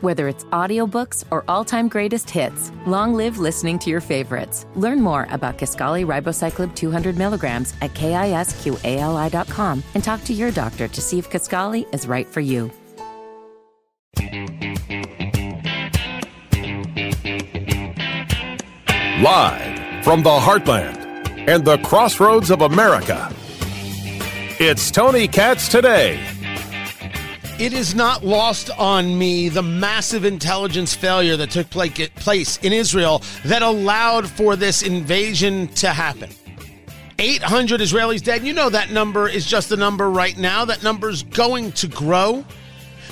Whether it's audiobooks or all-time greatest hits, long live listening to your favorites. Learn more about KISQALI ribociclib 200 milligrams at KISQALI.com and talk to your doctor to see if KISQALI is right for you. Live from the heartland and the crossroads of America, it's Tony Katz Today. It is not lost on me the massive intelligence failure that took place in Israel that allowed for this invasion to happen. 800 Israelis dead. You know that number is just the number right now. That number's going to grow.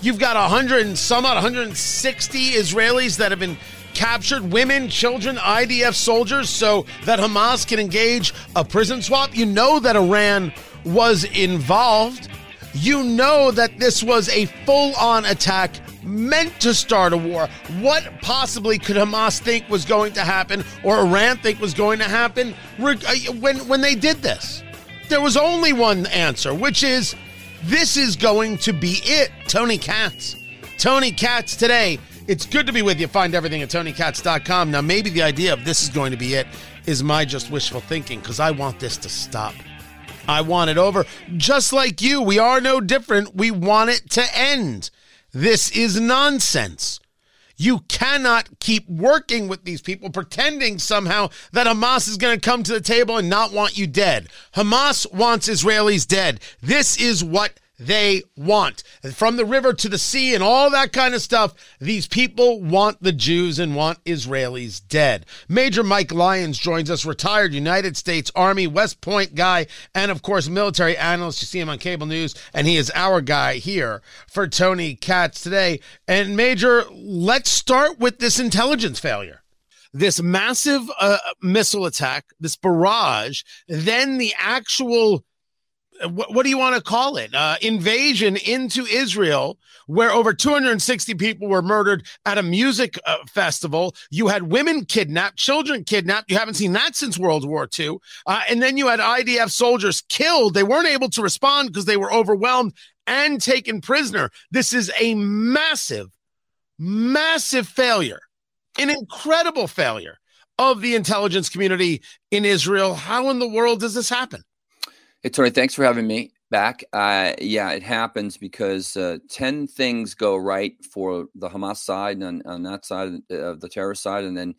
You've got 100 and some odd, 160 Israelis that have been captured, women, children, IDF soldiers, so that Hamas can engage a prison swap. You know that Iran was involved. You know that this was a full-on attack meant to start a war. What possibly could Hamas think was going to happen, or Iran think was going to happen when they did this? There was only one answer, which is, this is going to be it. Tony Katz. Tony Katz Today. It's good to be with you. Find everything at TonyKatz.com. Now, maybe the idea of this is going to be it is my just wishful thinking, because I want this to stop. I want it over. Just like you, we are no different. We want it to end. This is nonsense. You cannot keep working with these people, pretending somehow that Hamas is going to come to the table and not want you dead. Hamas wants Israelis dead. This is what they want. And from the river to the sea and all that kind of stuff, these people want the Jews and want Israelis dead. Major Mike Lyons joins us, retired United States Army, West Point guy, and of course, military analyst. You see him on cable news, and he is our guy here for Tony Katz Today. And Major, let's start with this intelligence failure. This massive missile attack, this barrage, then the actual what do you want to call it? Invasion into Israel, where over 260 people were murdered at a music festival. You had women kidnapped, children kidnapped. You haven't seen that since World War II. And then you had IDF soldiers killed. They weren't able to respond because they were overwhelmed and taken prisoner. This is a massive, massive failure, an incredible failure of the intelligence community in Israel. How in the world does this happen? Hey, Tony, thanks for having me back. Yeah, it happens because 10 things go right for the Hamas side and on that side of the terror side, and then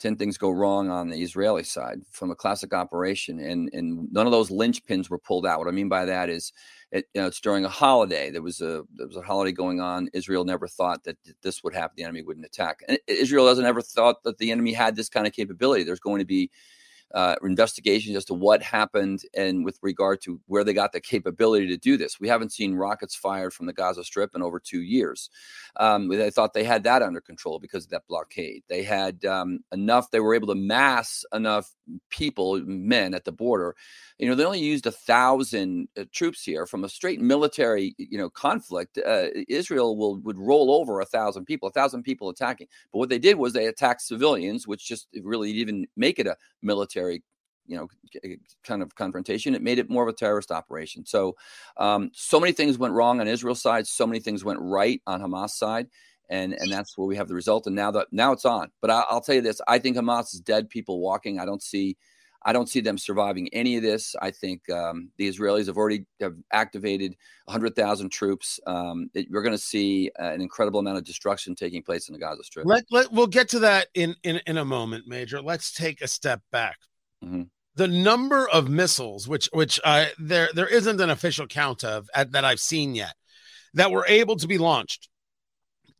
10 things go wrong on the Israeli side from a classic operation. And none of those linchpins were pulled out. What I mean by that is it's during a holiday. There was a holiday going on. Israel never thought that this would happen. The enemy wouldn't attack. And Israel hasn't ever thought that the enemy had this kind of capability. There's going to be investigations as to what happened and with regard to where they got the capability to do this. We haven't seen rockets fired from the Gaza Strip in over 2 years. They thought they had that under control because of that blockade. They had they were able to mass enough people, men at the border. You know, they only used 1,000 troops here from a straight military, conflict. Israel would roll over 1,000 people attacking. But what they did was they attacked civilians, which just really even make it a military, kind of confrontation. It made it more of a terrorist operation. So, so many things went wrong on Israel's side. So many things went right on Hamas side. And that's where we have the result. And now it's on. But I'll tell you this: I think Hamas is dead people walking. I don't see them surviving any of this. I think the Israelis have activated 100,000 troops. We're going to see an incredible amount of destruction taking place in the Gaza Strip. We'll get to that in a moment, Major. Let's take a step back. Mm-hmm. The number of missiles, which there isn't an official count of that I've seen yet, that were able to be launched.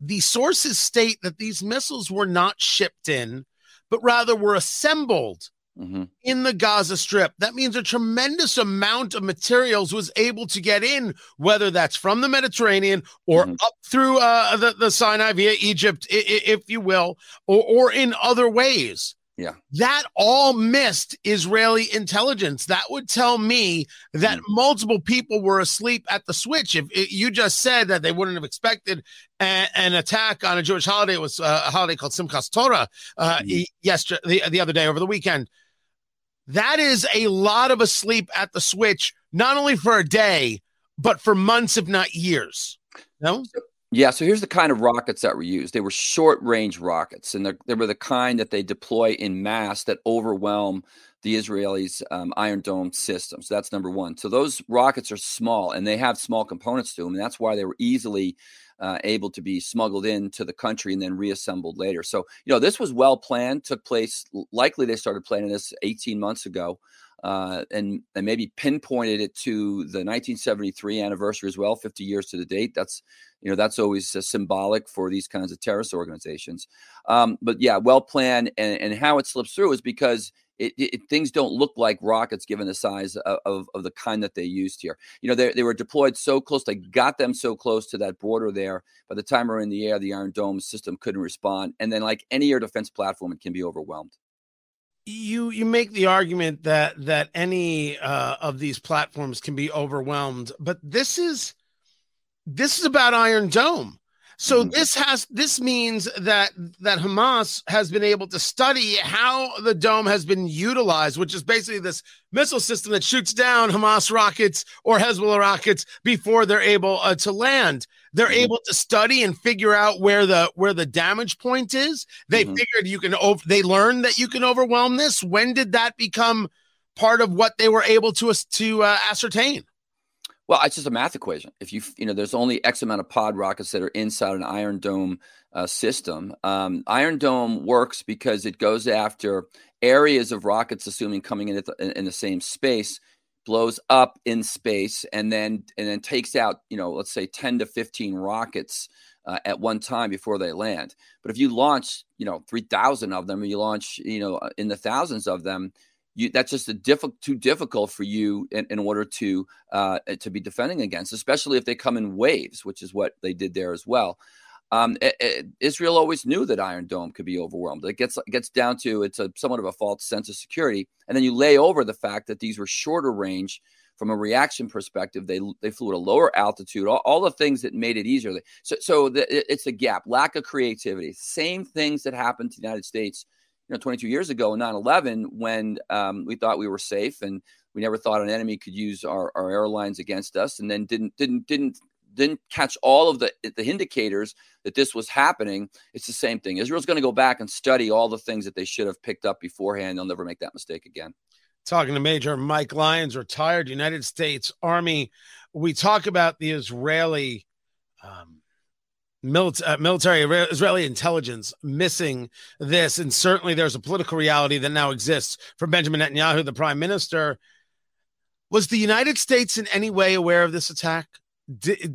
The sources state that these missiles were not shipped in, but rather were assembled in the Gaza Strip. That means a tremendous amount of materials was able to get in, whether that's from the Mediterranean or up through the Sinai via Egypt, if you will, or in other ways. Yeah, that all missed Israeli intelligence. That would tell me that multiple people were asleep at the switch. If you just said that they wouldn't have expected an attack on a Jewish holiday, it was a holiday called Simchat Torah yesterday, the other day over the weekend. That is a lot of asleep at the switch, not only for a day, but for months, if not years. No. Yeah, so here's the kind of rockets that were used. They were short-range rockets, and they were the kind that they deploy in mass that overwhelm the Israelis' Iron Dome system. So that's number one. So those rockets are small, and they have small components to them, and that's why they were easily able to be smuggled into the country and then reassembled later. So, you know, this was well planned, took place. Likely they started planning this 18 months ago. And maybe pinpointed it to the 1973 anniversary as well, 50 years to the date. That's, you know, that's always symbolic for these kinds of terrorist organizations. But yeah, well planned, and how it slips through is because things don't look like rockets given the size of the kind that they used here. You know, they were deployed so close, they got them so close to that border there. By the time we're in the air, the Iron Dome system couldn't respond. And then like any air defense platform, it can be overwhelmed. You make the argument that any of these platforms can be overwhelmed, but this is about Iron Dome. So this means that Hamas has been able to study how the dome has been utilized, which is basically this missile system that shoots down Hamas rockets or Hezbollah rockets before they're able to land. They're able to study and figure out where the damage point is. They figured they learned that you can overwhelm this. When did that become part of what they were able to ascertain? Well, it's just a math equation. If you know, there's only X amount of pod rockets that are inside an Iron Dome system. Iron Dome works because it goes after areas of rockets, assuming coming in in the same space, blows up in space, and then takes out, you know, let's say 10 to 15 rockets at one time before they land. But if you launch, you know, 3,000 of them, or you launch, you know, in the thousands of them, that's just too difficult for you in order to be defending against, especially if they come in waves, which is what they did there as well. Israel always knew that Iron Dome could be overwhelmed. It gets down to it's somewhat of a false sense of security, and then you lay over the fact that these were shorter range. From a reaction perspective, they flew at a lower altitude. All the things that made it easier. It's a gap, lack of creativity. Same things that happened to the United States. You know, 22 years ago in 9/11, when we thought we were safe and we never thought an enemy could use our airlines against us, and then didn't catch all of the indicators that this was happening. It's the same thing. Israel's going to go back and study all the things that they should have picked up beforehand. They'll never make that mistake again. Talking to Major Mike Lyons, retired United States Army. We talk about the Israeli military, Israeli intelligence missing this. And certainly there's a political reality that now exists for Benjamin Netanyahu, the prime minister. Was the United States in any way aware of this attack?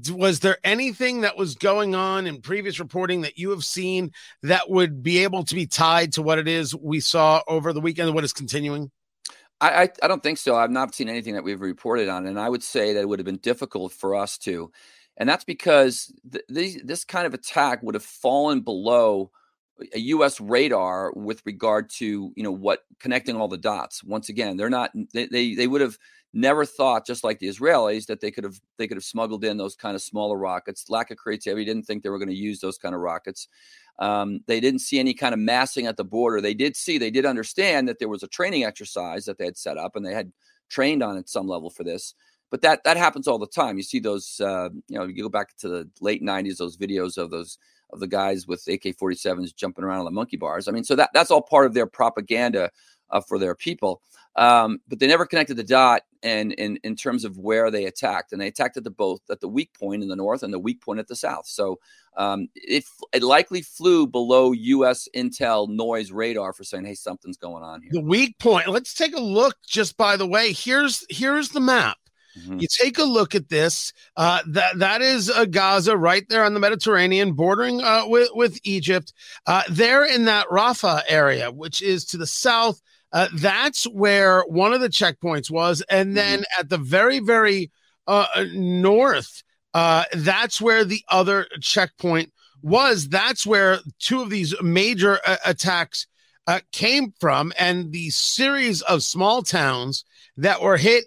Was there anything that was going on in previous reporting that you have seen that would be able to be tied to what it is we saw over the weekend and what is continuing? I don't think so. I've not seen anything that we've reported on. And I would say that it would have been difficult for us to. And that's because this kind of attack would have fallen below a U.S. radar with regard to, you know, what connecting all the dots. Once again, they're not they would have never thought, just like the Israelis, that they could have smuggled in those kind of smaller rockets. Lack of creativity. Didn't think they were going to use those kind of rockets. They didn't see any kind of massing at the border. They did understand that there was a training exercise that they had set up, and they had trained on at some level for this. But that happens all the time. You see those, you know, you go back to the late 90s, those videos of the guys with AK-47s jumping around on the monkey bars. I mean, so that's all part of their propaganda for their people. But they never connected the dot and in terms of where they attacked. And they attacked at the weak point in the north and the weak point at the south. So it likely flew below U.S. intel noise radar for saying, hey, something's going on here. The weak point. Let's take a look just by the way. Here's the map. You take a look at this. That is Gaza right there on the Mediterranean, bordering with Egypt. There in that Rafah area, which is to the south. That's where one of the checkpoints was. And then at the very, very north, that's where the other checkpoint was. That's where two of these major attacks came from, and the series of small towns that were hit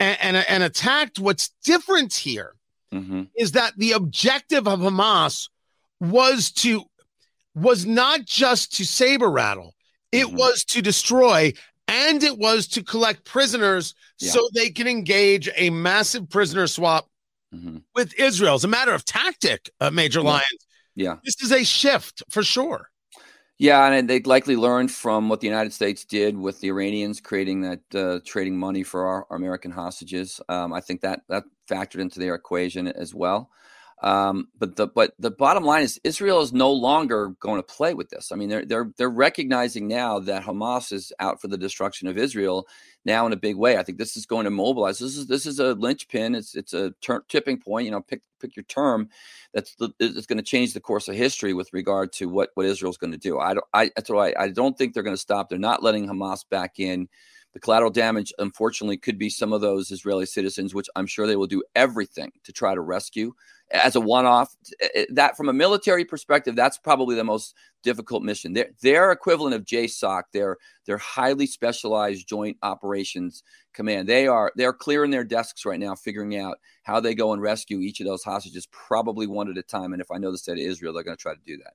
and attacked. What's different here is that the objective of Hamas was not just to saber rattle. It was to destroy, and it was to collect prisoners so they can engage a massive prisoner swap with Israel. It's a matter of tactic, Major Lyons. Yeah, this is a shift for sure. Yeah, and they likely learned from what the United States did with the Iranians, creating that trading money for our American hostages. I think that factored into their equation as well. But the bottom line is Israel is no longer going to play with this. I mean, they're recognizing now that Hamas is out for the destruction of Israel now in a big way. I think this is going to mobilize. This is a linchpin. It's a tipping point. You know, pick your term. It's going to change the course of history with regard to what Israel's going to do. I don't think they're going to stop. They're not letting Hamas back in. The collateral damage, unfortunately, could be some of those Israeli citizens, which I'm sure they will do everything to try to rescue as a one-off. That, from a military perspective, that's probably the most difficult mission. Their equivalent of JSOC, their highly specialized joint operations command, they're clearing their desks right now, figuring out how they go and rescue each of those hostages, probably one at a time. And if I know the state of Israel, they're going to try to do that.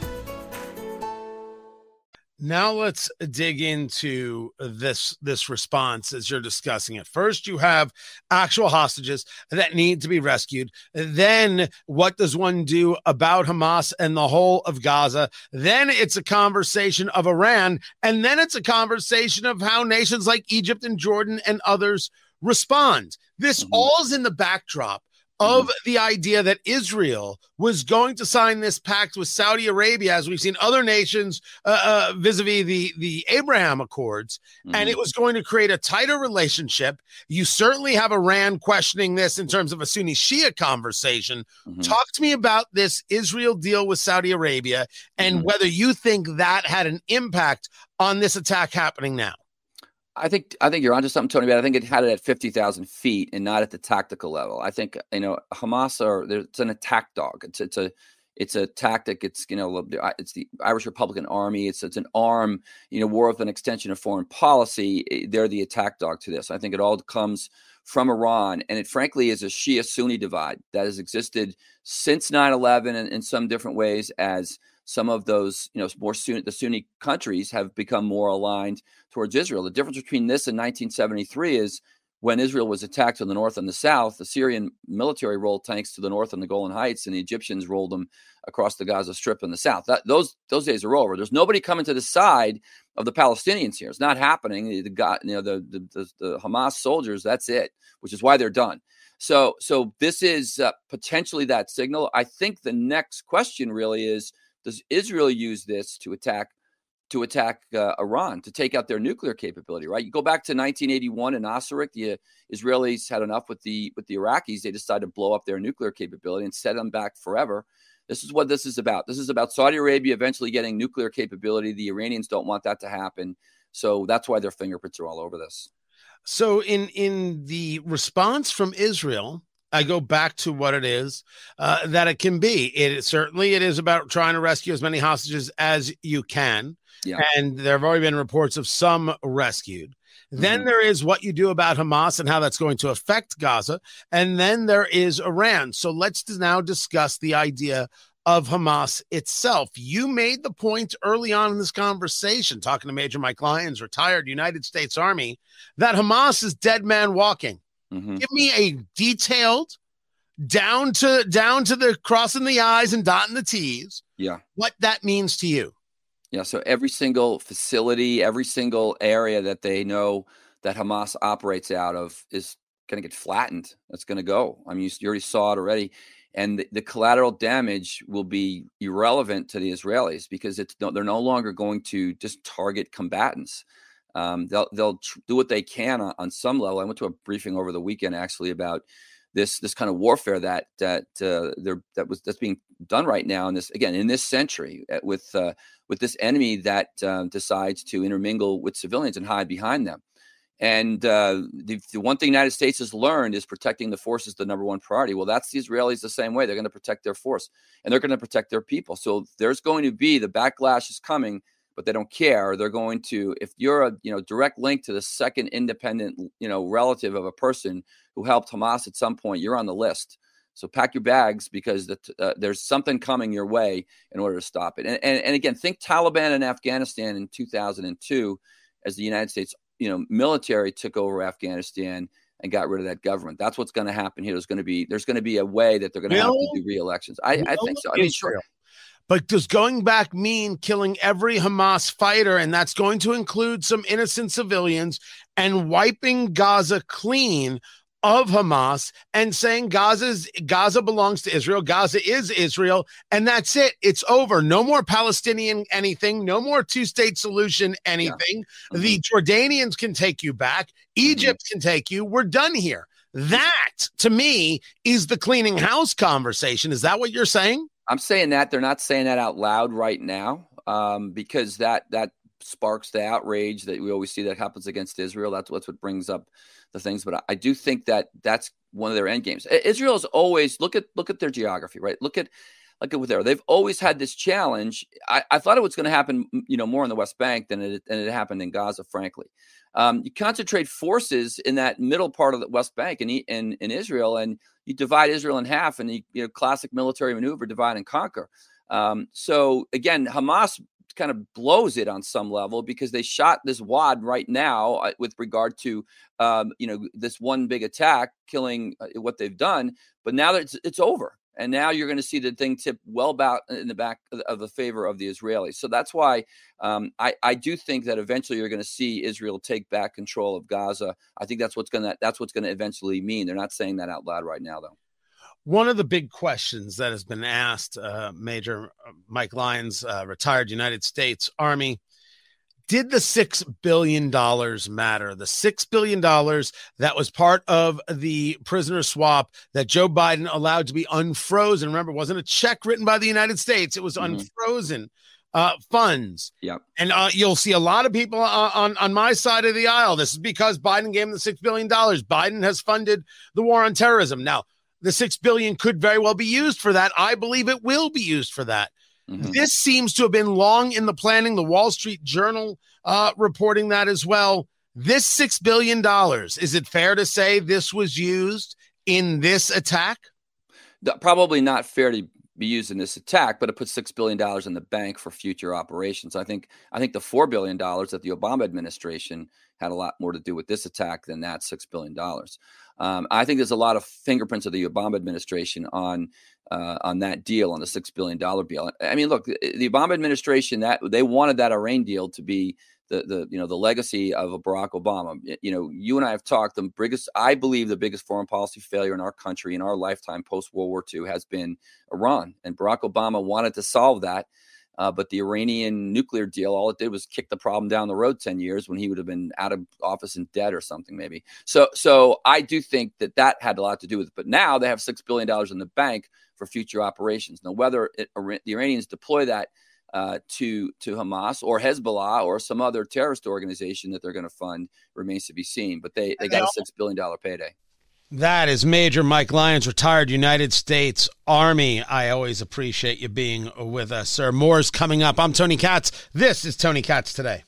Now let's dig into this response as you're discussing it. First, you have actual hostages that need to be rescued. Then what does one do about Hamas and the whole of Gaza? Then it's a conversation of Iran. And then it's a conversation of how nations like Egypt and Jordan and others respond. This all is in the backdrop of the idea that Israel was going to sign this pact with Saudi Arabia, as we've seen other nations vis-a-vis the Abraham Accords, and it was going to create a tighter relationship. You certainly have Iran questioning this in terms of a Sunni-Shia conversation. Talk to me about this Israel deal with Saudi Arabia and whether you think that had an impact on this attack happening now. I think you're onto something, Tony, but I think it had it at 50,000 feet and not at the tactical level. I think, you know, Hamas it's an attack dog. It's a tactic. It's, you know, it's the Irish Republican Army. It's an arm, you know, war with an extension of foreign policy. They're the attack dog to this. I think it all comes from Iran. And it frankly is a Shia-Sunni divide that has existed since 9/11 and in some different ways as some of those, you know, more the Sunni countries have become more aligned towards Israel. The difference between this and 1973 is when Israel was attacked on the north and the south, the Syrian military rolled tanks to the north on the Golan Heights, and the Egyptians rolled them across the Gaza Strip in the south. Those days are over. There's nobody coming to the side of the Palestinians here. It's not happening. The Hamas soldiers, that's it, which is why they're done. So this is potentially that signal. I think the next question really is, does Israel use this to attack Iran, to take out their nuclear capability? Right. You go back to 1981 in Osirik, the Israelis had enough with the Iraqis. They decided to blow up their nuclear capability and set them back forever. This is what this is about. This is about Saudi Arabia eventually getting nuclear capability. The Iranians don't want that to happen. So that's why their fingerprints are all over this. So in the response from Israel, I go back to what it is that it can be. It is about trying to rescue as many hostages as you can. Yeah. And there have already been reports of some rescued. Then there is what you do about Hamas and how that's going to affect Gaza. And then there is Iran. So let's now discuss the idea of Hamas itself. You made the point early on in this conversation, talking to Major Mike Lyons, retired United States Army, that Hamas is dead man walking. Give me a detailed, down to the crossing the I's and dotting the T's, what that means to you. Yeah, so every single facility, every single area that they know that Hamas operates out of is going to get flattened. That's going to go. I mean, you already saw it already. And the collateral damage will be irrelevant to the Israelis because it's no, they're no longer going to just target combatants. They'll do what they can on some level. I went to a briefing over the weekend actually about this kind of warfare that's being done right now in this, again, in this century with this enemy that decides to intermingle with civilians and hide behind them. And the one thing the United States has learned is protecting the force is the number one priority. Well, that's the Israelis the same way. They're going to protect their force and they're going to protect their people. So there's going to be the backlash is coming, but they don't care. They're going to, if you're a direct link to the second independent relative of a person who helped Hamas at some point, you're on the list. So pack your bags because there's something coming your way in order to stop it. And again, think Taliban in Afghanistan in 2002 as the United States military took over Afghanistan and got rid of that government. That's what's going to happen here. There's going to be a way that they're going to have to do re-elections. I think so. I mean, sure. But does going back mean killing every Hamas fighter? And that's going to include some innocent civilians and wiping Gaza clean of Hamas and saying Gaza belongs to Israel. Gaza is Israel. And that's it. It's over. No more Palestinian anything. No more two-state solution anything. Yeah. Mm-hmm. The Jordanians can take you back. Egypt can take you. We're done here. That, to me, is the cleaning house conversation. Is that what you're saying? I'm saying that. They're not saying that out loud right now because that sparks the outrage that we always see that happens against Israel. That's what brings up the things. But I do think that that's one of their end games. Israel is always look at their geography, right? Look at what they're. They've always had this challenge. I thought it was going to happen, more in the West Bank than it happened in Gaza. Frankly, you concentrate forces in that middle part of the West Bank and in Israel, and you divide Israel in half, and you classic military maneuver, divide and conquer. So again, Hamas kind of blows it on some level because they shot this wad right now with regard to, this one big attack killing what they've done. But now that it's over. And now you're going to see the thing tip well back in the back of the favor of the Israelis. So that's why I do think that eventually you're going to see Israel take back control of Gaza. I think that's what's going to eventually mean. They're not saying that out loud right now, though. One of the big questions that has been asked, Major Mike Lyons, retired United States Army, did the $6 billion matter? The $6 billion that was part of the prisoner swap that Joe Biden allowed to be unfrozen. Remember, it wasn't a check written by the United States. It was unfrozen funds. Yep. And you'll see a lot of people on my side of the aisle. This is because Biden gave him the $6 billion. Biden has funded the war on terrorism. Now, the $6 billion could very well be used for that. I believe it will be used for that. Mm-hmm. This seems to have been long in the planning. The Wall Street Journal reporting that as well. This $6 billion, is it fair to say this was used in this attack? Probably not fair to be used in this attack, but it put $6 billion in the bank for future operations. I think the $4 billion that the Obama administration had a lot more to do with this attack than that $6 billion. I think there's a lot of fingerprints of the Obama administration on that deal, on the $6 billion deal. I mean, look, the Obama administration, that they wanted that Iran deal to be the legacy of a Barack Obama. You and I have talked. I believe the biggest foreign policy failure in our country in our lifetime post World War II has been Iran, and Barack Obama wanted to solve that. But the Iranian nuclear deal, all it did was kick the problem down the road 10 years when he would have been out of office and dead or something, maybe. So I do think that had a lot to do with it. But now they have $6 billion in the bank for future operations. Now, whether the Iranians deploy that to Hamas or Hezbollah or some other terrorist organization that they're going to fund remains to be seen. But they got a $6 billion payday. That is Major Mike Lyons, retired United States Army. I always appreciate you being with us, sir. More is coming up. I'm Tony Katz. This is Tony Katz Today.